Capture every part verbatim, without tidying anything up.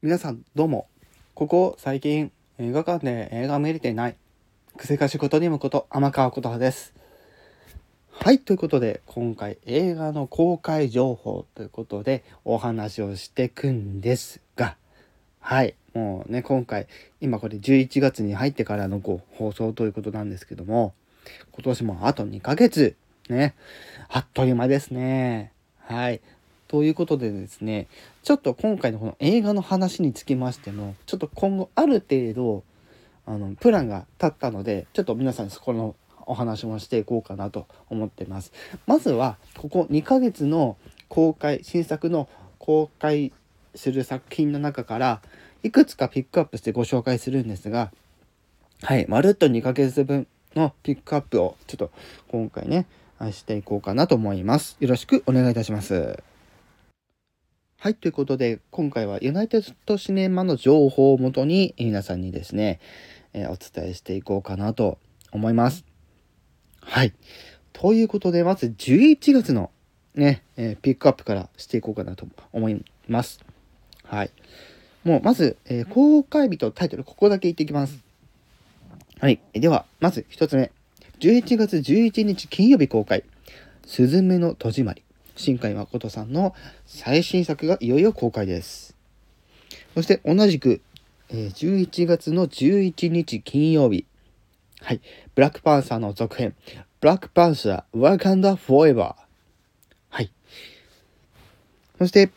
皆さんどうも。ここ最近映画館で映画見れてないくせかしことにむこと天川琴葉です。はい、ということで今回映画の公開情報ということでお話をしていくんですが、はい、もうね、今回今これじゅういちがつに入ってからのご放送ということなんですけども、今年もあとにかげつね、あっという間ですね。はい、ということでですね、ちょっと今回のこの映画の話につきましても、ちょっと今後ある程度あのプランが立ったので、ちょっと皆さんにそこのお話もしていこうかなと思ってます。まずはここにかげつの公開、新作の公開する作品の中からいくつかピックアップしてご紹介するんですが、はい、まるっとにかげつぶんのピックアップをちょっと今回ねしていこうかなと思います。よろしくお願いいたします。はい、ということで今回はユナイテッドシネマの情報をもとに皆さんにですね、えー、お伝えしていこうかなと思います。はい、ということでまずじゅういちがつのね、えー、ピックアップからしていこうかなと思います。はい、もうまず、えー、公開日とタイトル、ここだけ言っていきます。はい、ではまずひとつめ、じゅういちがつじゅういちにち金曜日公開、すずめの戸締まり、新海誠さんの最新作がいよいよ公開です。そして同じくじゅういちがつのじゅういちにち金曜日、はい、ブラックパンサーの続編、ブラックパンサーワカンダフォーエバー。はい、そして、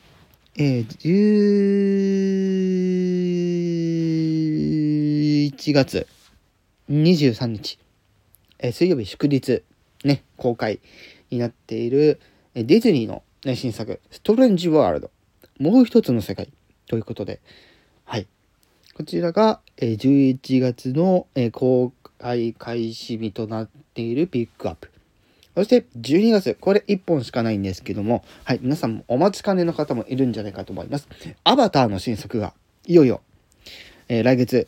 えー、じゅういちがつにじゅうさんにち、えー、水曜日祝日ね、公開になっているディズニーの、ね、新作、ストレンジワールド、もう一つの世界ということで、はい、こちらがじゅういちがつの公開開始日となっているピックアップ。そしてじゅうにがつ、これいっぽんしかないんですけども、はい、皆さんもお待ちかねの方もいるんじゃないかと思います。アバターの新作がいよいよ、えー、来月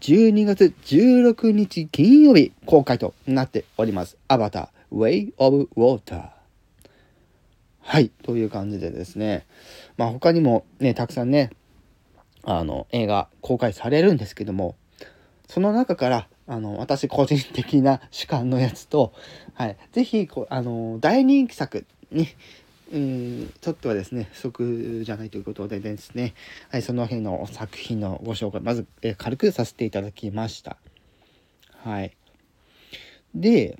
じゅうにがつじゅうろくにち金曜日公開となっております。アバター Way of Water。はい、という感じでですね、まあ他にもね、たくさんね、あの映画公開されるんですけども、その中からあの私個人的な主観のやつと、はい、ぜひこうあの大人気作にちょっとはですね不足じゃないということでですね、はい、その辺の作品のご紹介まず、えー、軽くさせていただきました。はい。で。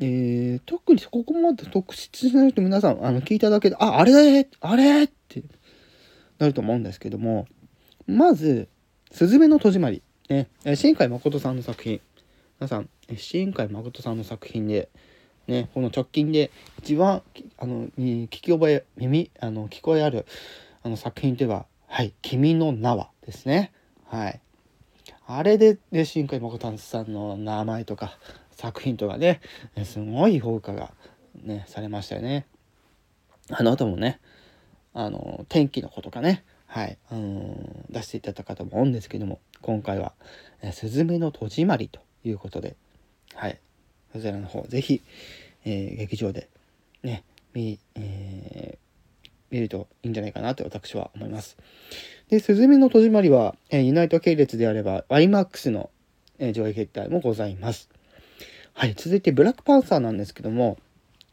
えー、特にここまで特筆しないと皆さんあの聞いただけで、あ、あれあれってなると思うんですけども、まずすずめの戸締まり、ね、新海誠さんの作品、皆さん新海誠さんの作品で、ね、この直近で一番あの聞き覚え耳あの聞こえあるあの作品といえば、はい、君の名はですね。はい、あれで、ね、新海誠さんの名前とか作品とかね、すごい評価がねされましたよね。あの後もね、あの天気の子とかね、はい、あの出していただいたかと思うんですけども、今回はすずめの戸締まりということで、はい、そちらの方ぜひ、えー、劇場でね 見,、えー、見るといいんじゃないかなと私は思います。で、すずめの戸締まりは、えー、ユナイト系列であれば アイマックス の、えー、上映決定もございます。はい、続いてブラックパンサーなんですけども、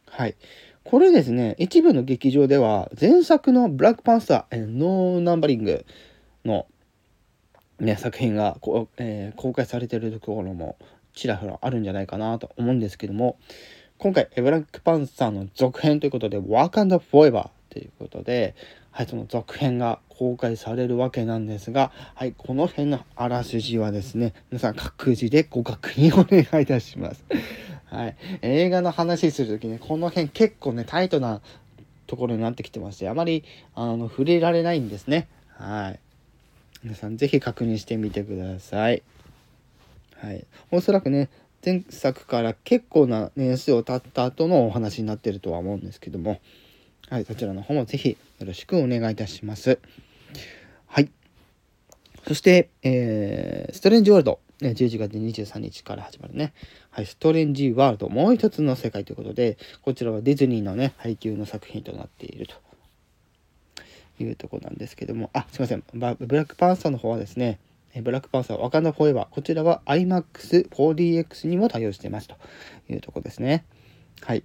はい、これですね、一部の劇場では前作のブラックパンサーノーナンバリングの、ね、作品がこ、えー、公開されているところもちらほらあるんじゃないかなと思うんですけども、今回ブラックパンサーの続編ということでワカンダフォーエバーということで、はい、その続編が公開されるわけなんですが、はい、この辺のあらすじはですね、皆さん各自でご確認お願いいたします。はい、映画の話するときね、この辺結構ねタイトなところになってきてまして、あまりあの触れられないんですね。はい、皆さんぜひ確認してみてください。はい、おそらくね前作から結構な年数を経った後のお話になってるとは思うんですけども。はい、そちらの方もぜひよろしくお願いいたします。はい。そして、えー、ストレンジワールド、ね、じゅういちがつにじゅうさんにちから始まるね。はい、ストレンジワールド、もう一つの世界ということで、こちらはディズニーのね、配給の作品となっているというところなんですけども、あ、すいません、ブラックパンサーの方はですね、ブラックパンサーワカンダフォーエバー、こちらは アイマックス フォーディーエックス にも対応していますというところですね。はい。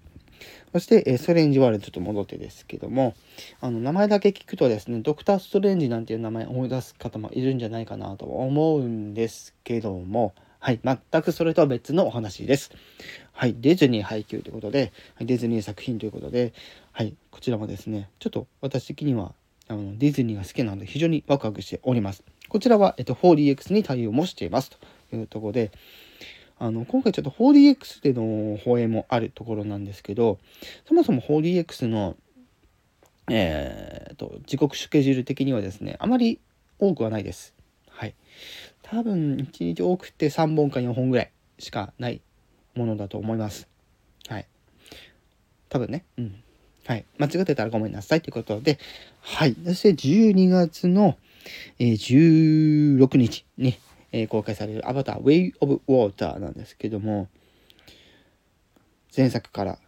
そしてストレンジワールド、ちょっと戻ってですけども、あの名前だけ聞くとですね、ドクターストレンジなんていう名前を思い出す方もいるんじゃないかなと思うんですけども、はい、全くそれとは別のお話です。はい、ディズニー配給ということで、ディズニー作品ということで、はい、こちらもですね、ちょっと私的にはあのディズニーが好きなので非常にワクワクしております。こちらは、えっと、フォーディーエックス に対応もしていますというところで、あの今回ちょっと フォーディーエックス での放映もあるところなんですけど、そもそも フォーディーエックス の、えー、と時刻スケジュール的にはですね、あまり多くはないです。はい、多分いちにち多くてさんぼんかよんほんぐらいしかないものだと思います。はい、多分ね、うん、はい、間違ってたらごめんなさいということで、はい、そしてじゅうにがつの、えー、じゅうろくにちに公開されるアバター Way of Water なんですけども、前作から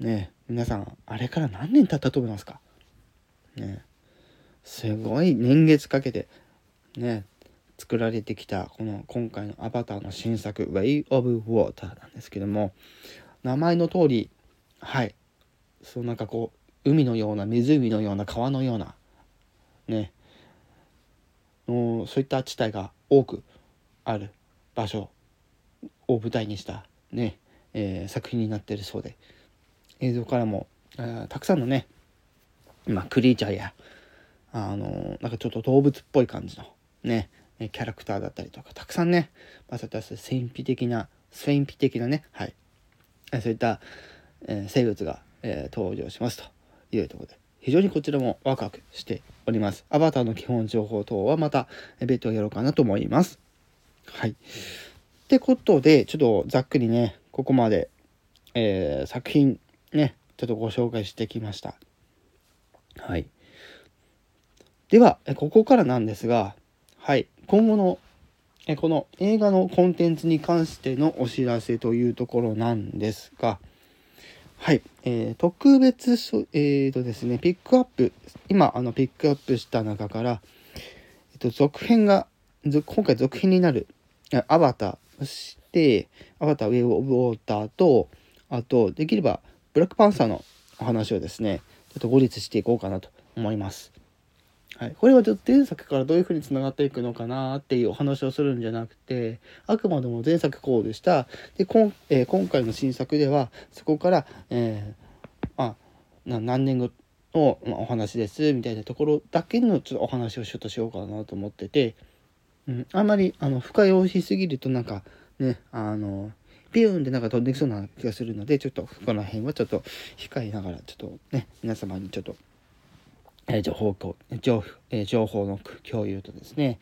ね、皆さんあれから何年経ったと思いますかね。すごい年月かけてね作られてきたこの今回のアバターの新作 Way of Water なんですけども、名前の通り、はい、そう、なんかこう海のような、湖のような、川のようなねの、そういった地帯が多くある場所を舞台にした、ねえー、作品になっているそうで、映像からもたくさんのね、まあ、クリーチャーや、あのー、なんかちょっと動物っぽい感じの、ね、キャラクターだったりとか、たくさんね、まあ、そういった神秘的な神秘的なね、はい、そういった、えー、生物が、えー、登場しますというところで、非常にこちらもワクワクしております。アバターの基本情報等はまた別途やろうかなと思います。はい、ってことで、ちょっとざっくりね、ここまで、えー、作品ね、ちょっとご紹介してきました。はい。では、ここからなんですが、はい、今後の、え、この映画のコンテンツに関してのお知らせというところなんですが、はい、えー、特別、えーとですね、ピックアップ、今、あの、ピックアップした中から、えっと、続編が、今回続編になるアバター、そしてアバターウェイオブウォーターと、あとできればブラックパンサーのお話をですね、ちょっと後日していこうかなと思います。はい、これはちょっと前作からどういうふうにつながっていくのかなっていうお話をするんじゃなくて、あくまでも前作考慮したで、こん、えー、今回の新作ではそこから、えー、あな何年後の、まあ、お話ですみたいなところだけのちょっとお話をちょっとしようかなと思ってて、うん、あんまりあの深用しすぎるとなんかね、あのピューンでなんか飛んできそうな気がするので、ちょっとこの辺はちょっと控えながら、ちょっとね、皆様にちょっと、えー、情報と、情、えー、情報の共有とですね、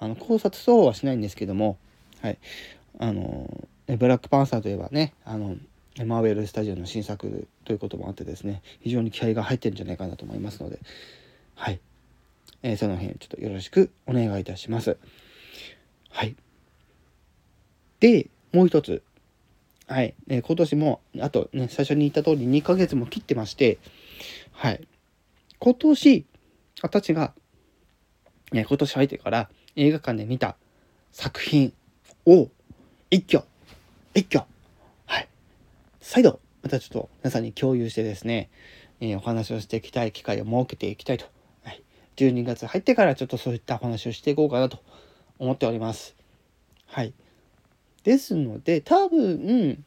あの考察等はしないんですけども、はい、あのブラックパンサーといえばね、あのマーベルスタジオの新作ということもあってですね、非常に気合が入ってるんじゃないかなと思いますので、はい、えー、その辺ちょっとよろしくお願いいたします。はい。で、もう一つ。はい。えー、今年も、あとね、最初に言った通りにかげつも切ってまして、はい。今年、私が、ね、今年入ってから映画館で見た作品を一挙、一挙、はい。再度、またちょっと皆さんに共有してですね、えー、お話をしていきたい機会を設けていきたいと。じゅうにがつ入ってからちょっとそういった話をしていこうかなと思っております。はい、ですので多分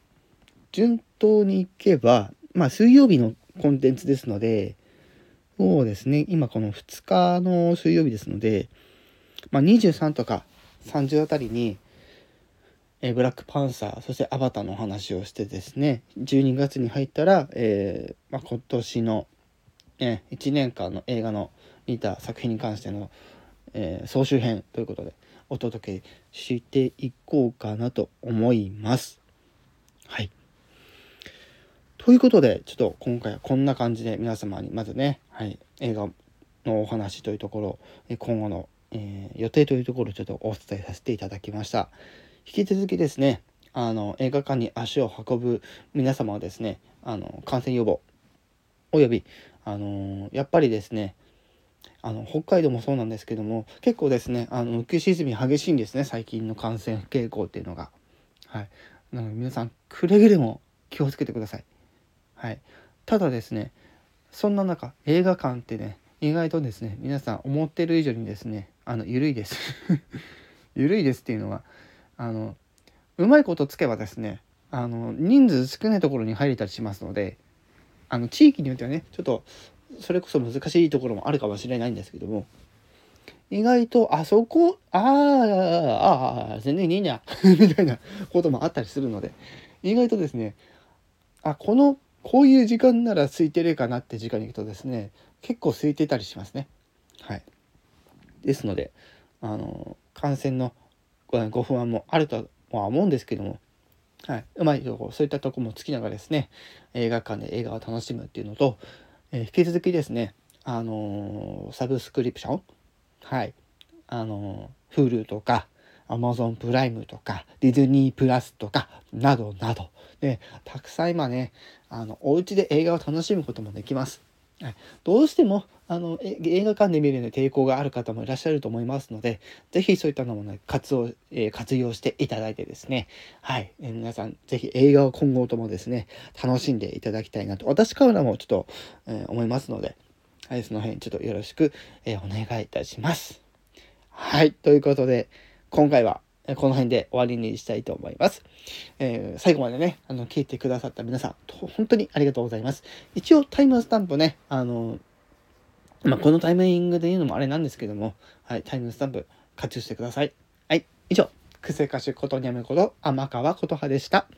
順当にいけば、まあ水曜日のコンテンツですので、そうですね、今このふつかの水曜日ですので、まあ、にじゅうさんとかさんじゅうあたりにえブラックパンサー、そしてアバターのお話をしてですね、じゅうにがつに入ったら、えーまあ、今年の、えー、いちねんかんの映画の見た作品に関しての、えー、総集編ということでお届けしていこうかなと思います。はい。ということで、ちょっと今回はこんな感じで皆様にまずね、はい、映画のお話というところ、今後の、えー、予定というところをちょっとお伝えさせていただきました。引き続きですね、あの映画館に足を運ぶ皆様はですね、あの感染予防およびあのやっぱりですね、あの北海道もそうなんですけども、結構ですね、あの浮き沈み激しいんですね、最近の感染傾向っていうのが。はい、なので皆さんくれぐれも気をつけてください。はい、ただですね、そんな中映画館ってね、意外とですね、皆さん思ってる以上にですね、あの緩いです緩いですっていうのは、あのうまいことつけばですね、あの人数少ないところに入れたりしますので、あの地域によってはね、ちょっとそれこそ難しいところもあるかもしれないんですけども、意外とあそこあああ全然いいなみたいなこともあったりするので、意外とですね、あこのこういう時間なら空いてるかなって時間に行くとですね、結構空いてたりしますね。はい、ですので、あの感染のご不安もあるとは思うんですけども、はい、うまいとこ、そういったとこもつきながらですね、映画館で映画を楽しむっていうのと、えー、引き続きですね、あのー、サブスクリプション、はい、あのー、Hulu とか Amazon プライムとかディズニープラスとかなどなどで、たくさん今ね、あのお家で映画を楽しむこともできます。はい、どうしてもあの映画館で見るのに抵抗がある方もいらっしゃると思いますので、ぜひそういったのも、ね、活用、えー、活用していただいてですね、はい、えー、皆さんぜひ映画を今後ともですね、楽しんでいただきたいなと私からもちょっと、えー、思いますので、はい、その辺ちょっとよろしく、えー、お願いいたします。はい、ということで今回はこの辺で終わりにしたいと思います。えー、最後までね、あの聞いてくださった皆さん、本当にありがとうございます。一応タイムスタンプね、あの、まあ、このタイミングで言うのもあれなんですけども、はい、タイムスタンプ活用してください。はい、以上、クセカシュことにゃむこと天川琴葉でした。